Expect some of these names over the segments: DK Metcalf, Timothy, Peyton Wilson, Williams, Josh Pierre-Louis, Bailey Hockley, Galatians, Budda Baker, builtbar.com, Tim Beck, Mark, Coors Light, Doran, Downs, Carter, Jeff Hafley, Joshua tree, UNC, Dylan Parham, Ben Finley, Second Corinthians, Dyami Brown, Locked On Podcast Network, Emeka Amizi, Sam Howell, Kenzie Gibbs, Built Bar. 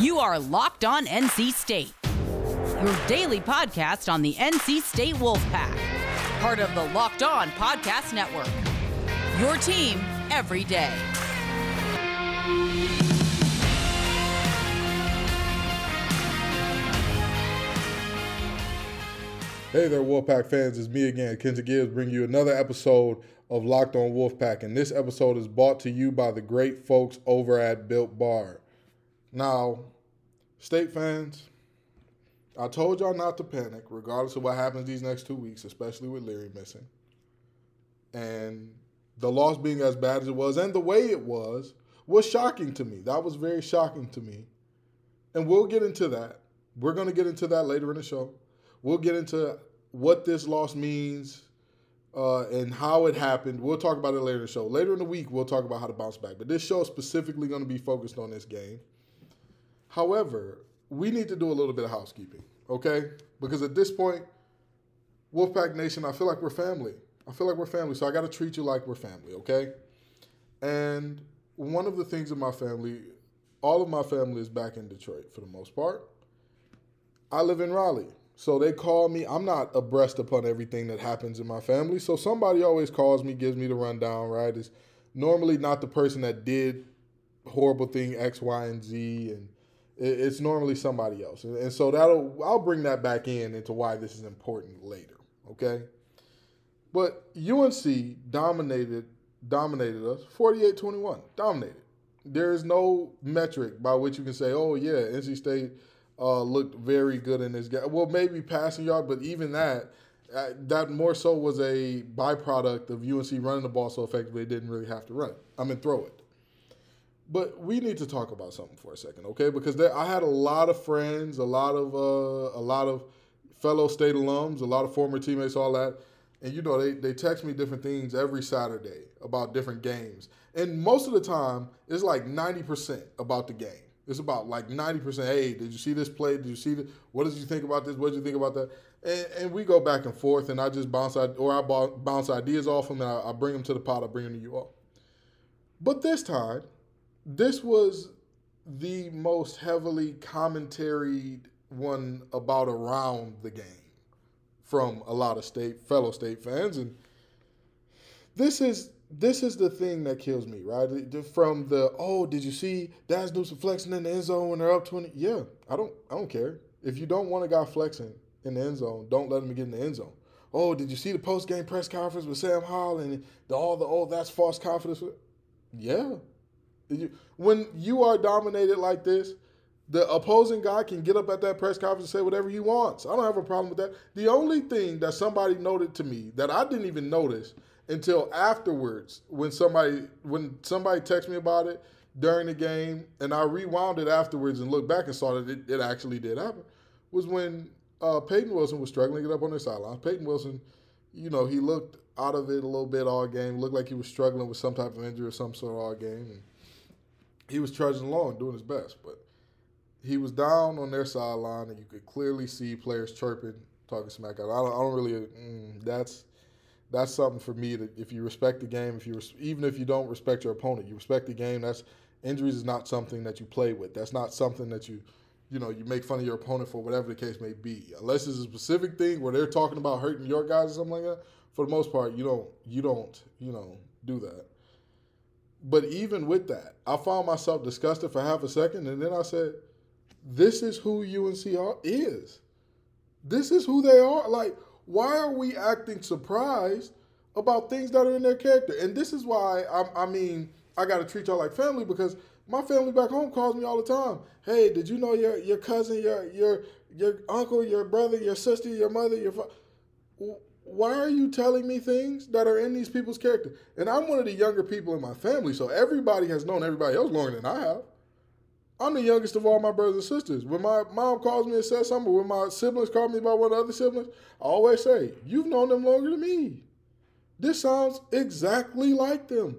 You are Locked On NC State, your daily podcast on the NC State Wolfpack, part of the Locked On Podcast Network, your team every day. Hey there, Wolfpack fans. It's me again, Kenzie Gibbs, bringing you another episode of Locked On Wolfpack, and this episode is brought to you by the great folks over at Built Bar. Now, State fans, I told y'all not to panic, regardless of what happens these next 2 weeks, especially with Leary missing. And the loss being as bad as it was, and the way it was shocking to me. That was very shocking to me. And we'll get into that. We're going to get into that later in the show. We'll get into what this loss means and how it happened. We'll talk about it later in the show. Later in the week, we'll talk about how to bounce back. But this show is specifically going to be focused on this game. However, we need to do a little bit of housekeeping, okay? Because at this point, Wolfpack Nation, I feel like we're family. So I got to treat you like we're family, okay? And one of the things in my family, all of my family is back in Detroit for the most part. I live in Raleigh. So they call me. I'm not abreast upon everything that happens in my family. So somebody always calls me, gives me the rundown, right? It's normally not the person that did horrible thing X, Y, and Z. And it's normally somebody else. And so I'll bring that back in into why this is important later, okay? But UNC dominated us 48-21. Dominated. There is no metric by which you can say, oh, yeah, NC State looked very good in this game. Well, maybe passing yard, but even that more so was a byproduct of UNC running the ball so effectively they didn't really have to run it. I mean, throw it. But we need to talk about something for a second, okay? Because I had a lot of friends, a lot of fellow State alums, a lot of former teammates, all that. And, you know, they text me different things every Saturday about different games. And most of the time, it's like 90% about the game. It's about like 90%, hey, did you see this play? Did you see this? What did you think about this? What did you think about that? And we go back and forth, and I bounce ideas off them, and I bring them to the pot. I bring them to you all. But this time, this was the most heavily commentaried one about around the game from a lot of fellow State fans. And this is the thing that kills me, right? From the, oh, did you see Daz do some flexing in the end zone when they're up 20? Yeah, I don't care. If you don't want a guy flexing in the end zone, don't let him get in the end zone. Oh, did you see the post-game press conference with Sam Howell and that's false confidence? Yeah. When you are dominated like this, the opposing guy can get up at that press conference and say whatever he wants. I don't have a problem with that. The only thing that somebody noted to me that I didn't even notice until afterwards, when somebody texted me about it during the game, and I rewound it afterwards and looked back and saw that it actually did happen, was when Peyton Wilson was struggling to get up on the sideline. Peyton Wilson, you know, he looked out of it a little bit all game, looked like he was struggling with some type of injury or some sort all game. And he was trudging along, doing his best. But he was down on their sideline, and you could clearly see players chirping, talking smack out. That's something for me that if you respect the game, even if you don't respect your opponent, you respect the game. That's injuries is not something that you play with. That's not something that you make fun of your opponent for, whatever the case may be. Unless it's a specific thing where they're talking about hurting your guys or something like that. For the most part, you don't do that. But even with that, I found myself disgusted for half a second, and then I said, "This is who UNC is. This is who they are." Like, why are we acting surprised about things that are in their character? And this is why, I got to treat y'all like family, because my family back home calls me all the time. Hey, did you know your cousin, your uncle, your brother, your sister, your mother, your father? Why are you telling me things that are in these people's character? And I'm one of the younger people in my family, so everybody has known everybody else longer than I have. I'm the youngest of all my brothers and sisters. When my mom calls me and says something, when my siblings call me about one of the other siblings, I always say, you've known them longer than me. This sounds exactly like them.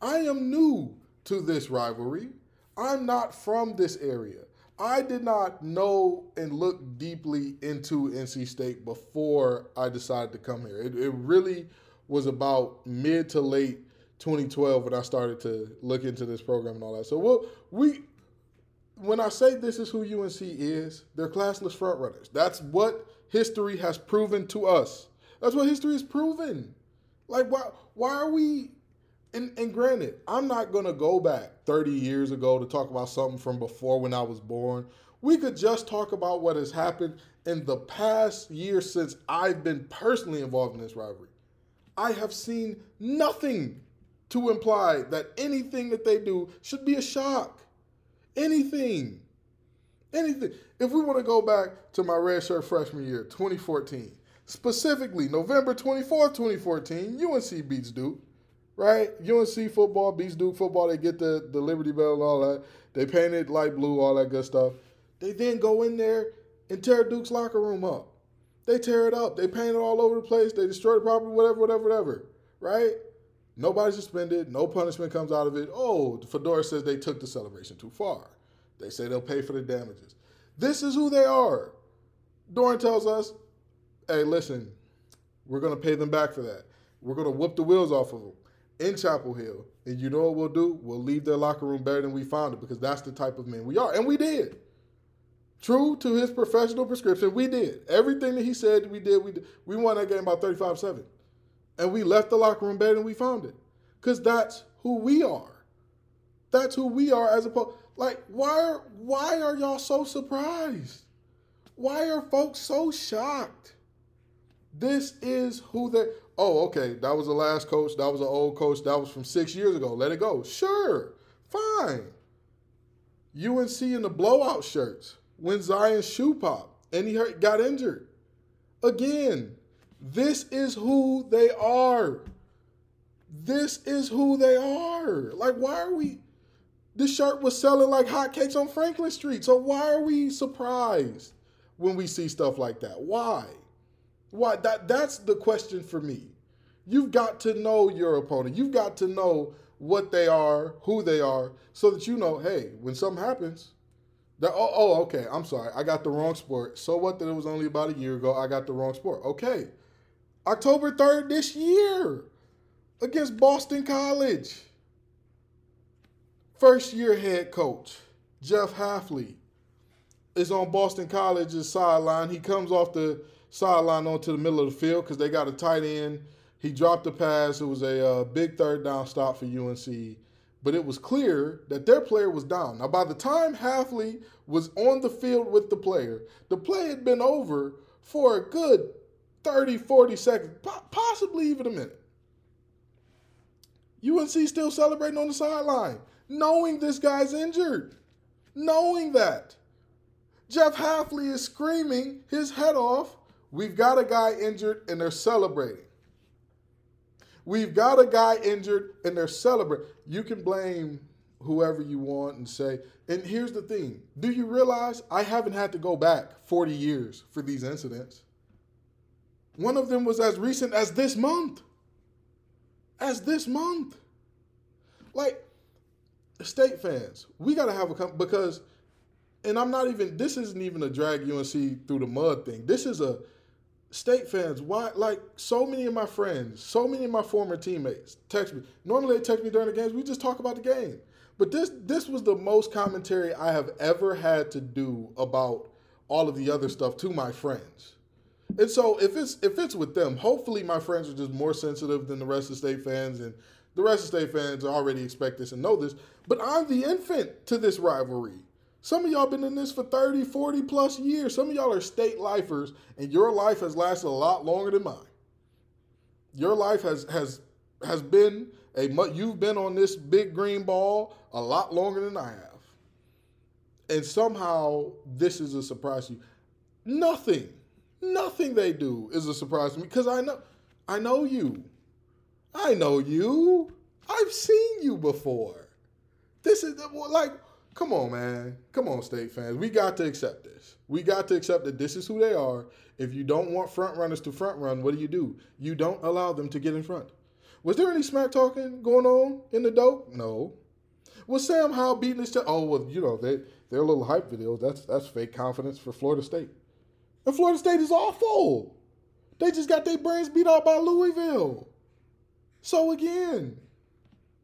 I am new to this rivalry. I'm not from this area. I did not know and look deeply into NC State before I decided to come here. It really was about mid to late 2012 when I started to look into this program and all that. So we'll, we when I say this is who UNC is, they're classless frontrunners. That's what history has proven to us. That's what history has proven. Like, why are we – and granted, I'm not going to go back 30 years ago to talk about something from before when I was born. We could just talk about what has happened in the past year since I've been personally involved in this rivalry. I have seen nothing to imply that anything that they do should be a shock. Anything. If we want to go back to my redshirt freshman year, 2014, specifically November 24th, 2014, UNC beats Duke, right? UNC football beats Duke football. They get the Liberty Bell and all that. They paint it light blue, all that good stuff. They then go in there and tear Duke's locker room up. They tear it up. They paint it all over the place. They destroy the property, whatever, right? Nobody's suspended. No punishment comes out of it. Oh, Fedora says they took the celebration too far. They say they'll pay for the damages. This is who they are. Doran tells us, hey, listen, we're going to pay them back for that. We're going to whoop the wheels off of them in Chapel Hill. And you know what we'll do? We'll leave their locker room better than we found it, because that's the type of men we are. And we did. True to his professional prescription, we did. Everything that he said we did, we won that game by 35-7. And we left the locker room better than we found it. Because that's who we are. That's who we are as opposed. Like, why are y'all so surprised? Why are folks so shocked? This is who they. Oh, okay, that was the last coach. That was an old coach. That was from 6 years ago. Let it go. Sure. Fine. UNC in the blowout shirts when Zion's shoe popped and he got injured. Again. This is who they are. This is who they are. Like, why are we? This shirt was selling like hotcakes on Franklin Street. So why are we surprised when we see stuff like that? Why? That's the question for me. You've got to know your opponent. You've got to know what they are, who they are, so that you know, hey, when something happens, okay, I'm sorry. I got the wrong sport. So what that it was only about a year ago. I got the wrong sport. Okay. October 3rd this year against Boston College. First-year head coach, Jeff Hafley, is on Boston College's sideline. He comes off the sideline onto the middle of the field because they got a tight end. He dropped a pass. It was a big third-down stop for UNC, but it was clear that their player was down. Now, by the time Hafley was on the field with the play had been over for a good 30, 40 seconds, possibly even a minute. UNC still celebrating on the sideline, knowing this guy's injured, knowing that. Jeff Hafley is screaming his head off, we've got a guy injured, and they're celebrating. We've got a guy injured, and they're celebrating. You can blame whoever you want and say, and here's the thing. Do you realize I haven't had to go back 40 years for these incidents? One of them was as recent as this month. Like, State fans, we got to have a – because – and I'm not even – this isn't even a drag UNC through the mud thing. This is a – State fans, why? Like, so many of my friends, so many of my former teammates text me. Normally they text me during the games. We just talk about the game. But this was the most commentary I have ever had to do about all of the other stuff to my friends. And so if it's with them, hopefully my friends are just more sensitive than the rest of State fans, and the rest of State fans already expect this and know this. But I'm the infant to this rivalry. Some of y'all been in this for 30, 40 plus years. Some of y'all are State lifers, and your life has lasted a lot longer than mine. Your life has been you've been on this big green ball a lot longer than I have. And somehow this is a surprise to you. Nothing they do is a surprise to me, because I know you. I've seen you before. This is like. Come on, man. Come on, State fans. We got to accept this. We got to accept that this is who they are. If you don't want front runners to front run, what do? You don't allow them to get in front. Was there any smack talking going on in the dope? No. Was Sam Howell beating his chest? Oh, well, you know, their little hype videos, that's fake confidence for Florida State. And Florida State is awful. They just got their brains beat out by Louisville. So, again,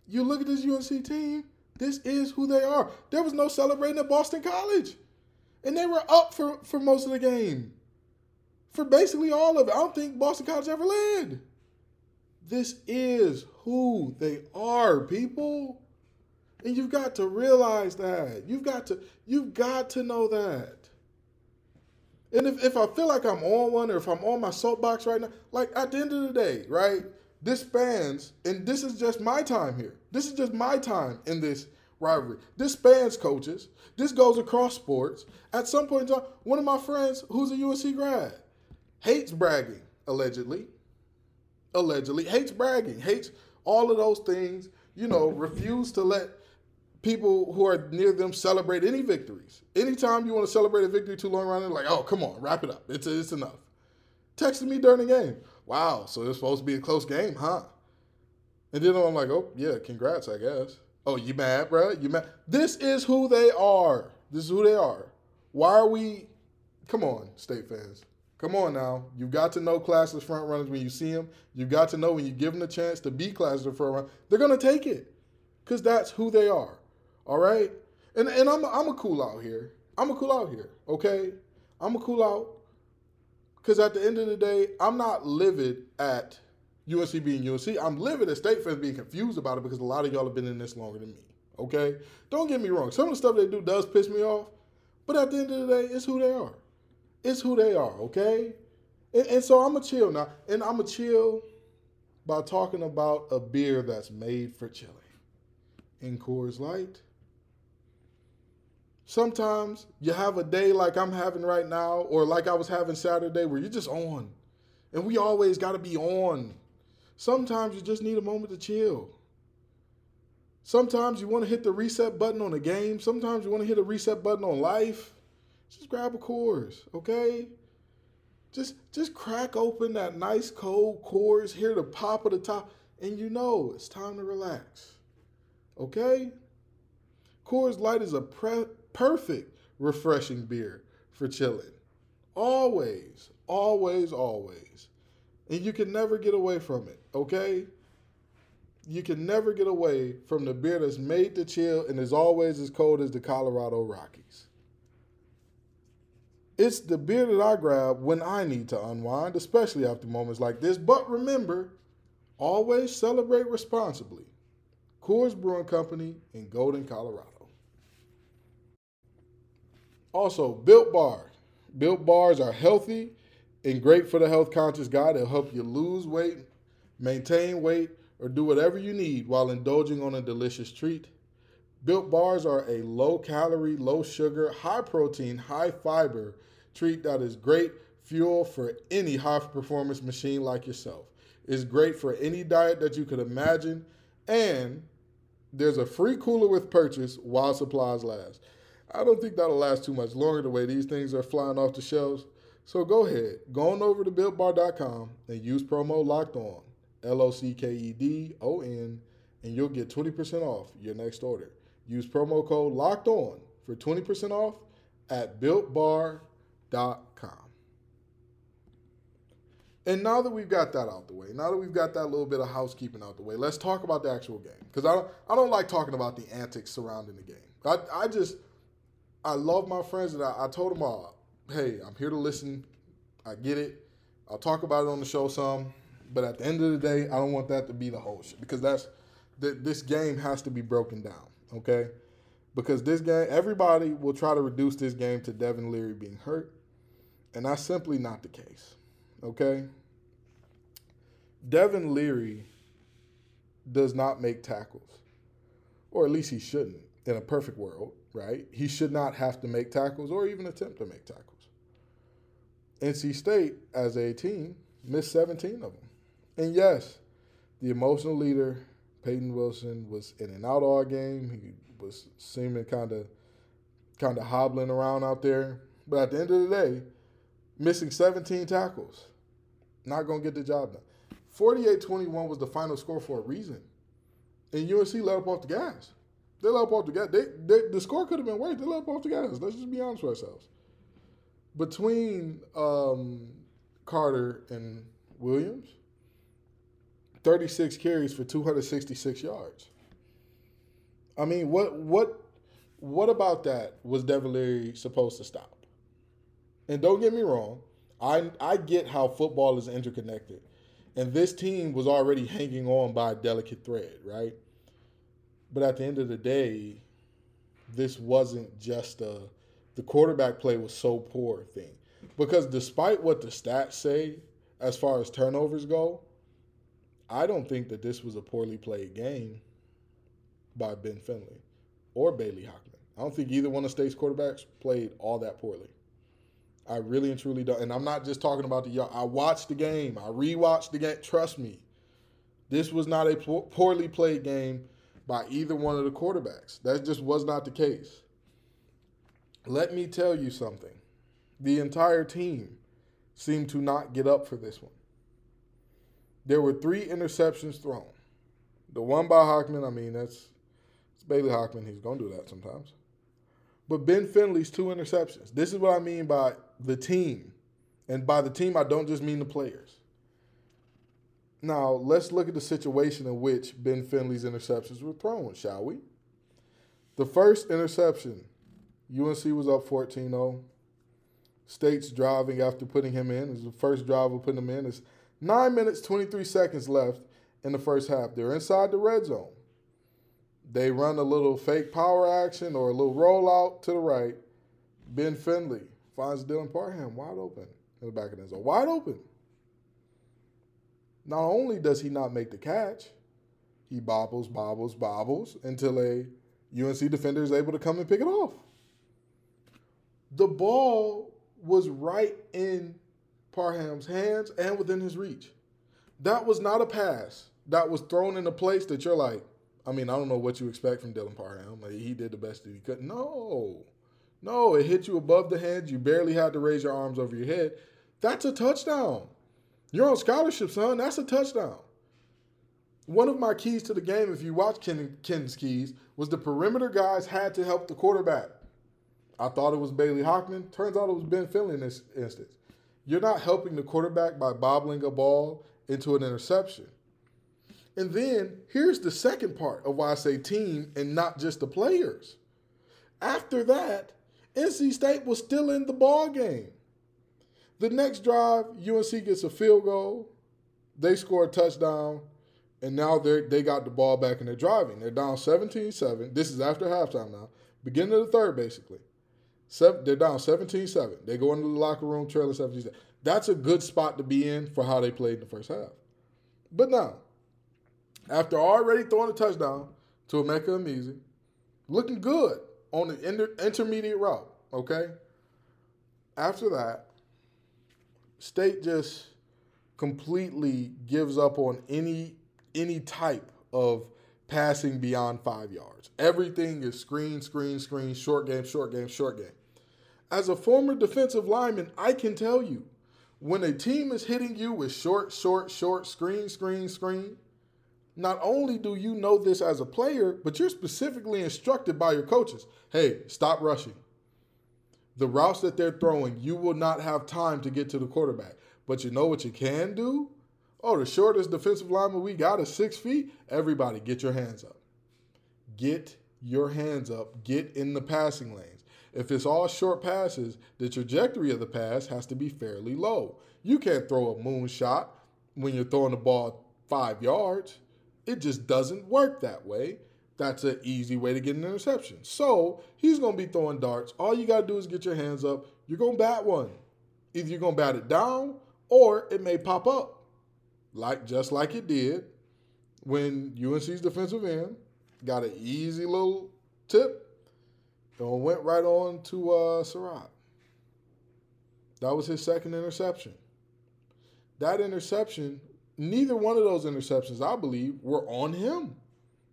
you look at this UNC team, This is who they are. There was no celebrating at Boston College. And they were up for most of the game. For basically all of it. I don't think Boston College ever led. This is who they are, people. And you've got to realize that. You've got to know that. And if I feel like I'm on one or if I'm on my soapbox right now, like at the end of the day, right, this spans, and this is just my time here. This is just my time in this rivalry. This spans coaches. This goes across sports. At some point in time, one of my friends who's a USC grad hates bragging, allegedly, hates bragging, hates all of those things, refuse to let people who are near them celebrate any victories. Anytime you want to celebrate a victory too long around, they're like, oh, come on, wrap it up. It's enough. Texted me during the game. Wow, so it's supposed to be a close game, huh? And then I'm like, oh, yeah, congrats, I guess. Oh, you mad, bro? You mad? This is who they are. This is who they are. Why are we – come on, State fans. Come on now. You've got to know classless front runners when you see them. You've got to know when you give them a chance to be classless front runners. They're going to take it because that's who they are. All right? And I'm a cool out here. Okay? I'm a cool out because at the end of the day, I'm not livid at UNC being UNC. I'm livid at State fans being confused about it because a lot of y'all have been in this longer than me. Okay? Don't get me wrong. Some of the stuff they do does piss me off, but at the end of the day, it's who they are. It's who they are, okay? And so I'm going to chill now. And I'm going to chill by talking about a beer that's made for chilling in Coors Light. Sometimes you have a day like I'm having right now or like I was having Saturday where you're just on. And we always got to be on. Sometimes you just need a moment to chill. Sometimes you want to hit the reset button on a game. Sometimes you want to hit a reset button on life. Just grab a Coors, okay? Just crack open that nice cold Coors, hear the pop of the top, and you know it's time to relax, okay? Coors Light is a perfect refreshing beer for chilling. Always, always, always. And you can never get away from it, okay? You can never get away from the beer that's made to chill and is always as cold as the Colorado Rockies. It's the beer that I grab when I need to unwind, especially after moments like this. But remember, always celebrate responsibly. Coors Brewing Company in Golden, Colorado. Also, Built Bar. Built Bars are healthy and great for the health-conscious guy. They'll help you lose weight, maintain weight, or do whatever you need while indulging on a delicious treat. Built Bars are a low-calorie, low-sugar, high-protein, high-fiber treat that is great fuel for any high-performance machine like yourself. It's great for any diet that you could imagine, and there's a free cooler with purchase while supplies last. I don't think that'll last too much longer the way these things are flying off the shelves. So go ahead, go on over to builtbar.com and use promo LOCKEDON, LOCKEDON, and you'll get 20% off your next order. Use promo code LOCKEDON for 20% off at builtbar.com. And now that we've got that out the way, now that we've got that little bit of housekeeping out the way, let's talk about the actual game. Because I don't like talking about the antics surrounding the game. I love my friends, and I told them all, hey, I'm here to listen. I get it. I'll talk about it on the show some. But at the end of the day, I don't want that to be the whole shit. Because this game has to be broken down. Okay, because this game, everybody will try to reduce this game to Devin Leary being hurt, and that's simply not the case, okay? Devin Leary does not make tackles, or at least he shouldn't in a perfect world, right? He should not have to make tackles or even attempt to make tackles. NC State, as a team, missed 17 of them. And yes, the emotional leader Peyton Wilson was in and out all game. He was seeming kind of hobbling around out there. But at the end of the day, missing 17 tackles, not going to get the job done. 48-21 was the final score for a reason. And UNC let up off the gas. They let up off the gas. The score could have been worse. They let up off the gas. Let's just be honest with ourselves. Between Carter and Williams, 36 carries for 266 yards. I mean, what about that was Devin Leary supposed to stop? And don't get me wrong, I get how football is interconnected. And this team was already hanging on by a delicate thread, right? But at the end of the day, this wasn't just the quarterback play was so poor thing. Because despite what the stats say as far as turnovers go, I don't think that this was a poorly played game by Ben Finley or Bailey Hockley. I don't think either one of State's quarterbacks played all that poorly. I really and truly don't. And I'm not just talking about I watched the game. I rewatched the game. Trust me, this was not a poorly played game by either one of the quarterbacks. That just was not the case. Let me tell you something. The entire team seemed to not get up for this one. There were 3 interceptions thrown. The one by Hockman, I mean, it's Bailey Hockley. He's going to do that sometimes. But Ben Finley's 2 interceptions. This is what I mean by the team. And by the team, I don't just mean the players. Now, let's look at the situation in which Ben Finley's interceptions were thrown, shall we? The first interception, UNC was up 14-0. State's driving after putting him in. It's the first drive of putting him in. It's 9 minutes, 23 seconds left in the first half. They're inside the red zone. They run a little fake power action or a little rollout to the right. Ben Finley finds Dylan Parham wide open in the back of the end zone. Wide open. Not only does he not make the catch, he bobbles until a UNC defender is able to come and pick it off. The ball was right in Parham's hands and within his reach. That was not a pass that was thrown in a place that you're like, I mean, I don't know what you expect from Dylan Parham. Like, he did the best that he could. No, it hit you above the head. You barely had to raise your arms over your head. That's a touchdown. You're on scholarship, son. That's a touchdown. One of my keys to the game, if you watch Ken's keys, was the perimeter guys had to help the quarterback. I thought it was Bailey Hockley. Turns out it was Ben Finley in this instance. You're not helping the quarterback by bobbling a ball into an interception. And then here's the second part of why I say team and not just the players. After that, NC State was still in the ball game. The next drive, UNC gets a field goal. They score a touchdown. And now they got the ball back and they're driving. They're down 17-7. This is after halftime now. Beginning of the third, basically. They're down 17-7. They go into the locker room trailing 17-7. That's a good spot to be in for how they played in the first half. But now, after already throwing a touchdown to Emeka Amizi, looking good on the intermediate route, okay? After that, State just completely gives up on any type of passing beyond 5 yards. Everything is screen, short game. As a former defensive lineman, I can tell you, when a team is hitting you with short, screen, not only do you know this as a player, but you're specifically instructed by your coaches, hey, stop rushing. The routes that they're throwing, you will not have time to get to the quarterback. But you know what you can do? Oh, the shortest defensive lineman we got is 6 feet. Everybody, get your hands up. Get your hands up. Get in the passing lanes. If it's all short passes, the trajectory of the pass has to be fairly low. You can't throw a moonshot when you're throwing the ball 5 yards. It just doesn't work that way. That's an easy way to get an interception. So he's going to be throwing darts. All you got to do is get your hands up. You're going to bat one. Either you're going to bat it down or it may pop up. Just like it did when UNC's defensive end got an easy little tip and went right on to Surratt. That was his second interception. That interception, neither one of those interceptions, I believe, were on him.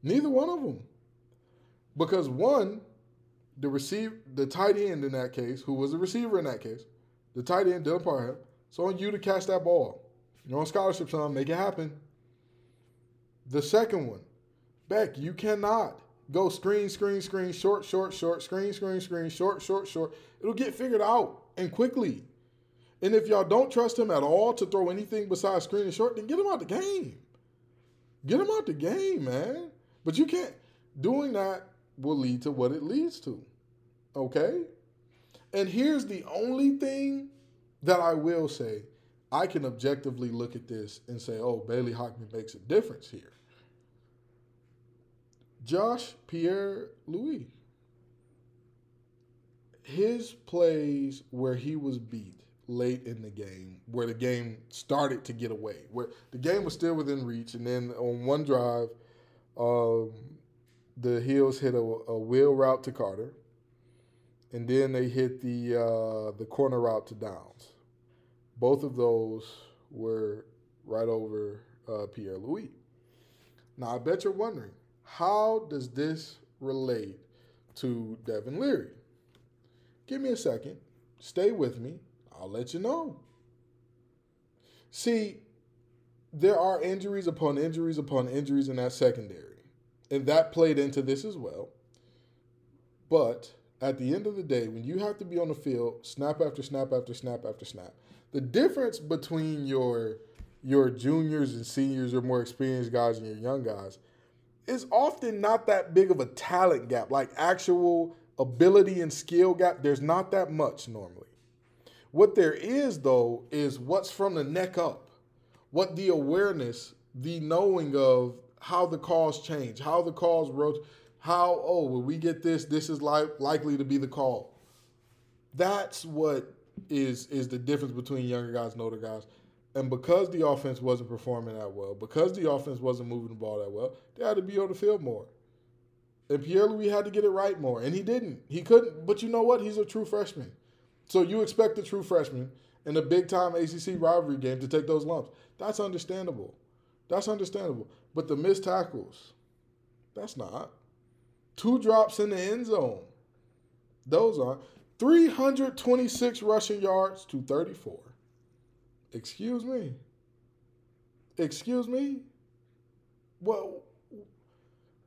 Neither one of them. Because one, the tight end in that case, who was the receiver in that case, the tight end, Dylan Parham, it's on you to catch that ball. You're on scholarship, son. Make it happen. The second one, Beck, you cannot go screen, short, screen, short. It'll get figured out and quickly. And if y'all don't trust him at all to throw anything besides screen and short, then get him out the game. Get him out the game, man. But you can't. Doing that will lead to what it leads to. Okay? And here's the only thing that I will say. I can objectively look at this and say, oh, Bailey Hockley makes a difference here. Josh Pierre-Louis. His plays where he was beat late in the game, where the game started to get away, where the game was still within reach, and then on one drive, the Heels hit a wheel route to Carter, and then they hit the corner route to Downs. Both of those were right over Pierre-Louis. Now, I bet you're wondering, how does this relate to Devin Leary? Give me a second. Stay with me. I'll let you know. See, there are injuries upon injuries upon injuries in that secondary. And that played into this as well. But at the end of the day, when you have to be on the field, snap after snap after snap after snap, the difference between your juniors and seniors or more experienced guys and your young guys is often not that big of a talent gap, like actual ability and skill gap. There's not that much normally. What there is, though, is what's from the neck up, what the awareness, the knowing of how the calls change, how the calls rotate, how, oh, when we get this, this is likely to be the call. That's what is the difference between younger guys and older guys. And because the offense wasn't performing that well, because the offense wasn't moving the ball that well, they had to be on the field more. And Pierre-Louis had to get it right more, and he didn't. He couldn't. But you know what? He's a true freshman. So you expect a true freshman in a big-time ACC rivalry game to take those lumps. That's understandable. That's understandable. But the missed tackles, that's not. 2 drops in the end zone, those aren't. 326 rushing yards to 34. Excuse me? Well,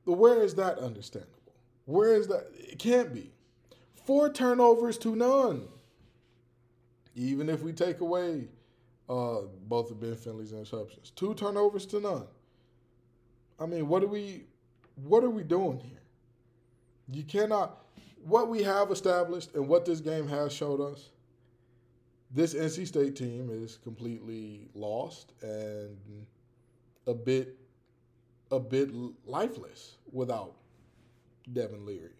where is that understandable? Where is that? It can't be. 4 turnovers to none. Even if we take away both of Ben Finley's interceptions. 2 turnovers to none. I mean, what are we doing here? You cannot – what we have established and what this game has showed us, this NC State team is completely lost and a bit lifeless without Devin Leary.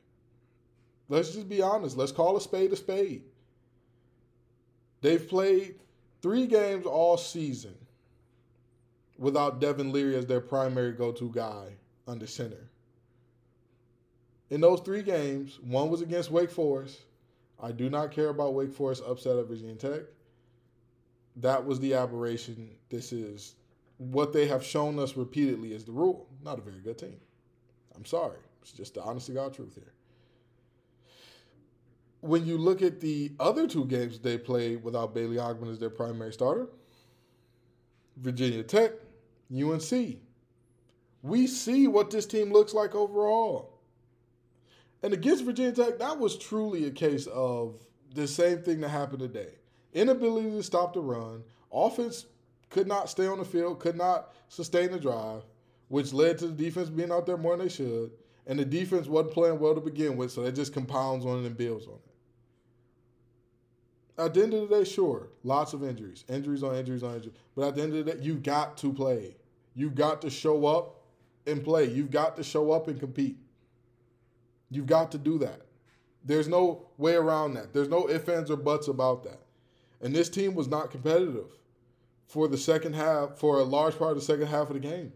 Let's just be honest. Let's call a spade a spade. They've played 3 games all season without Devin Leary as their primary go-to guy under center. In those 3 games, one was against Wake Forest. I do not care about Wake Forest upset of Virginia Tech. That was the aberration. This is what they have shown us repeatedly is the rule. Not a very good team. I'm sorry. It's just the honest to God truth here. When you look at the other 2 games they played without Bailey Ogman as their primary starter, Virginia Tech, UNC. We see what this team looks like overall. And against Virginia Tech, that was truly a case of the same thing that happened today. Inability to stop the run, offense could not stay on the field, could not sustain the drive, which led to the defense being out there more than they should. And the defense wasn't playing well to begin with, so that just compounds on it and builds on it. At the end of the day, sure, lots of injuries. Injuries on injuries on injuries. But at the end of the day, you've got to play. You've got to show up and play. You've got to show up and compete. You've got to do that. There's no way around that. There's no ifs, ands, or buts about that. And this team was not competitive for the second half, for a large part of the second half of the game.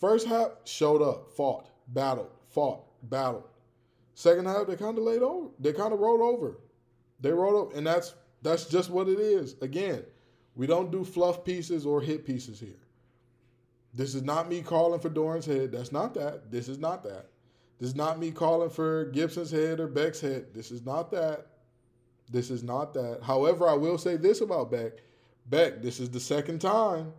First half, showed up, fought, battled. Second half, they kind of laid over. They kind of rolled over. And that's just what it is. Again, we don't do fluff pieces or hit pieces here. This is not me calling for Doran's head. That's not that. This is not that. This is not me calling for Gibson's head or Beck's head. This is not that. This is not that. However, I will say this about Beck. Beck, this is the second time.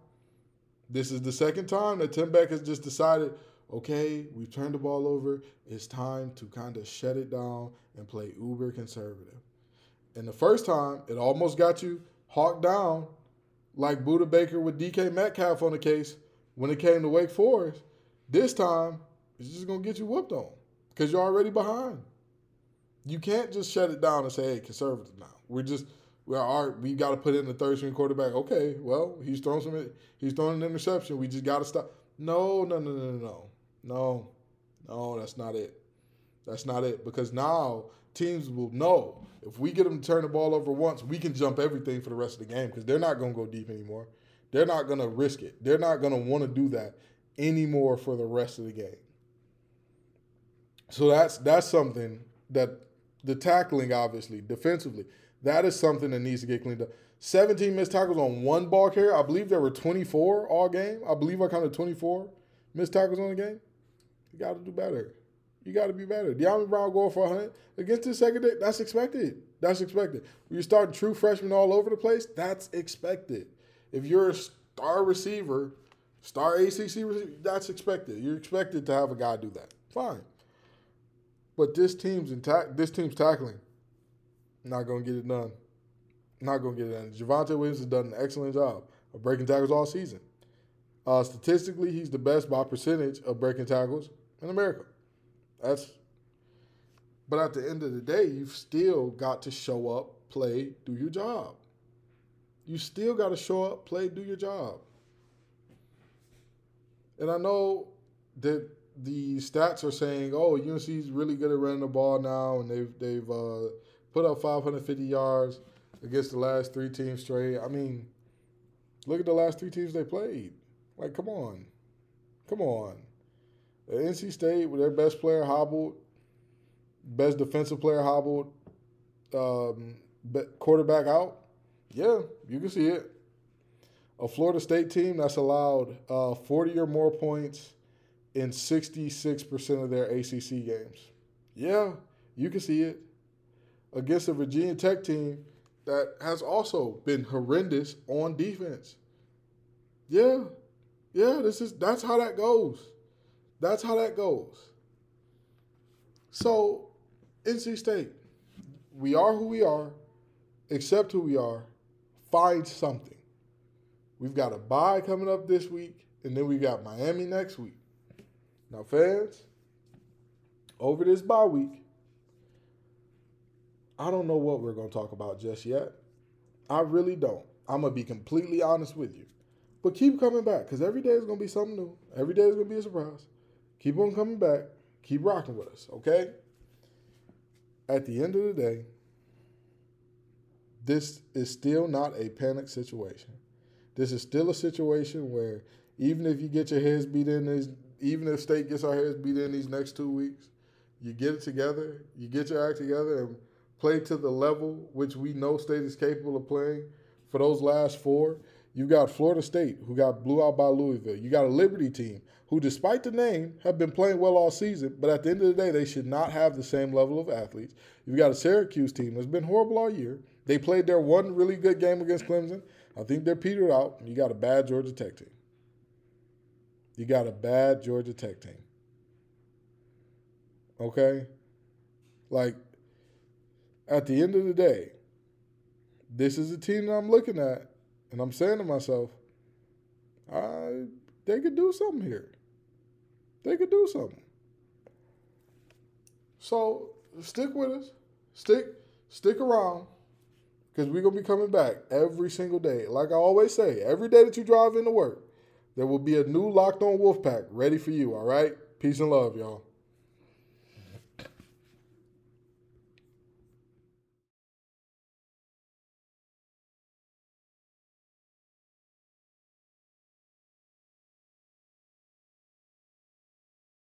This is the second time that Tim Beck has just decided, okay, we've turned the ball over. It's time to kind of shut it down and play uber conservative. And the first time, it almost got you hawked down like Budda Baker with DK Metcalf on the case when it came to Wake Forest. This time, it's just going to get you whooped on. because you're already behind. You can't just shut it down and say, hey, conservative now. We got to put in the third string quarterback. Okay, well, he's thrown an interception. We just got to stop. No, that's not it. That's not it, because now teams will know if we get them to turn the ball over once, we can jump everything for the rest of the game because they're not going to go deep anymore. They're not going to risk it. They're not going to want to do that anymore for the rest of the game. So that's something that the tackling, obviously, defensively, that is something that needs to get cleaned up. 17 missed tackles on one ball carrier. I believe there were 24 all game. I believe I counted 24 missed tackles on the game. You got to do better. You got to be better. Dyami Brown going for 100 against his secondary. That's expected. That's expected. When you start true freshmen all over the place, that's expected. If you're a star receiver, star ACC receiver, that's expected. You're expected to have a guy do that. Fine. But this team's tackling, not going to get it done. Not going to get it done. Javante Williams has done an excellent job of breaking tackles all season. Statistically, he's the best by percentage of breaking tackles in America. But at the end of the day, you've still got to show up, play, do your job. You still got to show up, play, do your job. And I know that the stats are saying, oh, UNC's really good at running the ball now, and they've put up 550 yards against the last three teams straight. I mean, look at the last three teams they played. Like, come on. Come on. NC State, with their best player hobbled, best defensive player hobbled, quarterback out, yeah, you can see it. A Florida State team that's allowed 40 or more points in 66% of their ACC games. Yeah, you can see it. Against a Virginia Tech team that has also been horrendous on defense. Yeah, that's how that goes. That's how that goes. So, NC State, we are who we are, accept who we are, find something. We've got a bye coming up this week, and then we got Miami next week. Now, fans, over this bye week, I don't know what we're going to talk about just yet. I really don't. I'm going to be completely honest with you. But keep coming back, because every day is going to be something new. Every day is going to be a surprise. Keep on coming back. Keep rocking with us, okay? At the end of the day, this is still not a panic situation. This is still a situation where even if you get your heads beat in, even if State gets our heads beat in these next 2 weeks, you get it together, you get your act together, and play to the level which we know State is capable of playing for those last four. You got Florida State, who got blew out by Louisville. You got a Liberty team, who despite the name have been playing well all season, but at the end of the day, they should not have the same level of athletes. You've got a Syracuse team that's been horrible all year. They played their one really good game against Clemson. I think they're petered out. You got a bad Georgia Tech team. Okay? Like, at the end of the day, this is the team that I'm looking at. And I'm saying to myself, they could do something here. They could do something. So stick with us. Stick around, because we're going to be coming back every single day. Like I always say, every day that you drive into work, there will be a new Locked On Wolfpack ready for you, all right? Peace and love, y'all.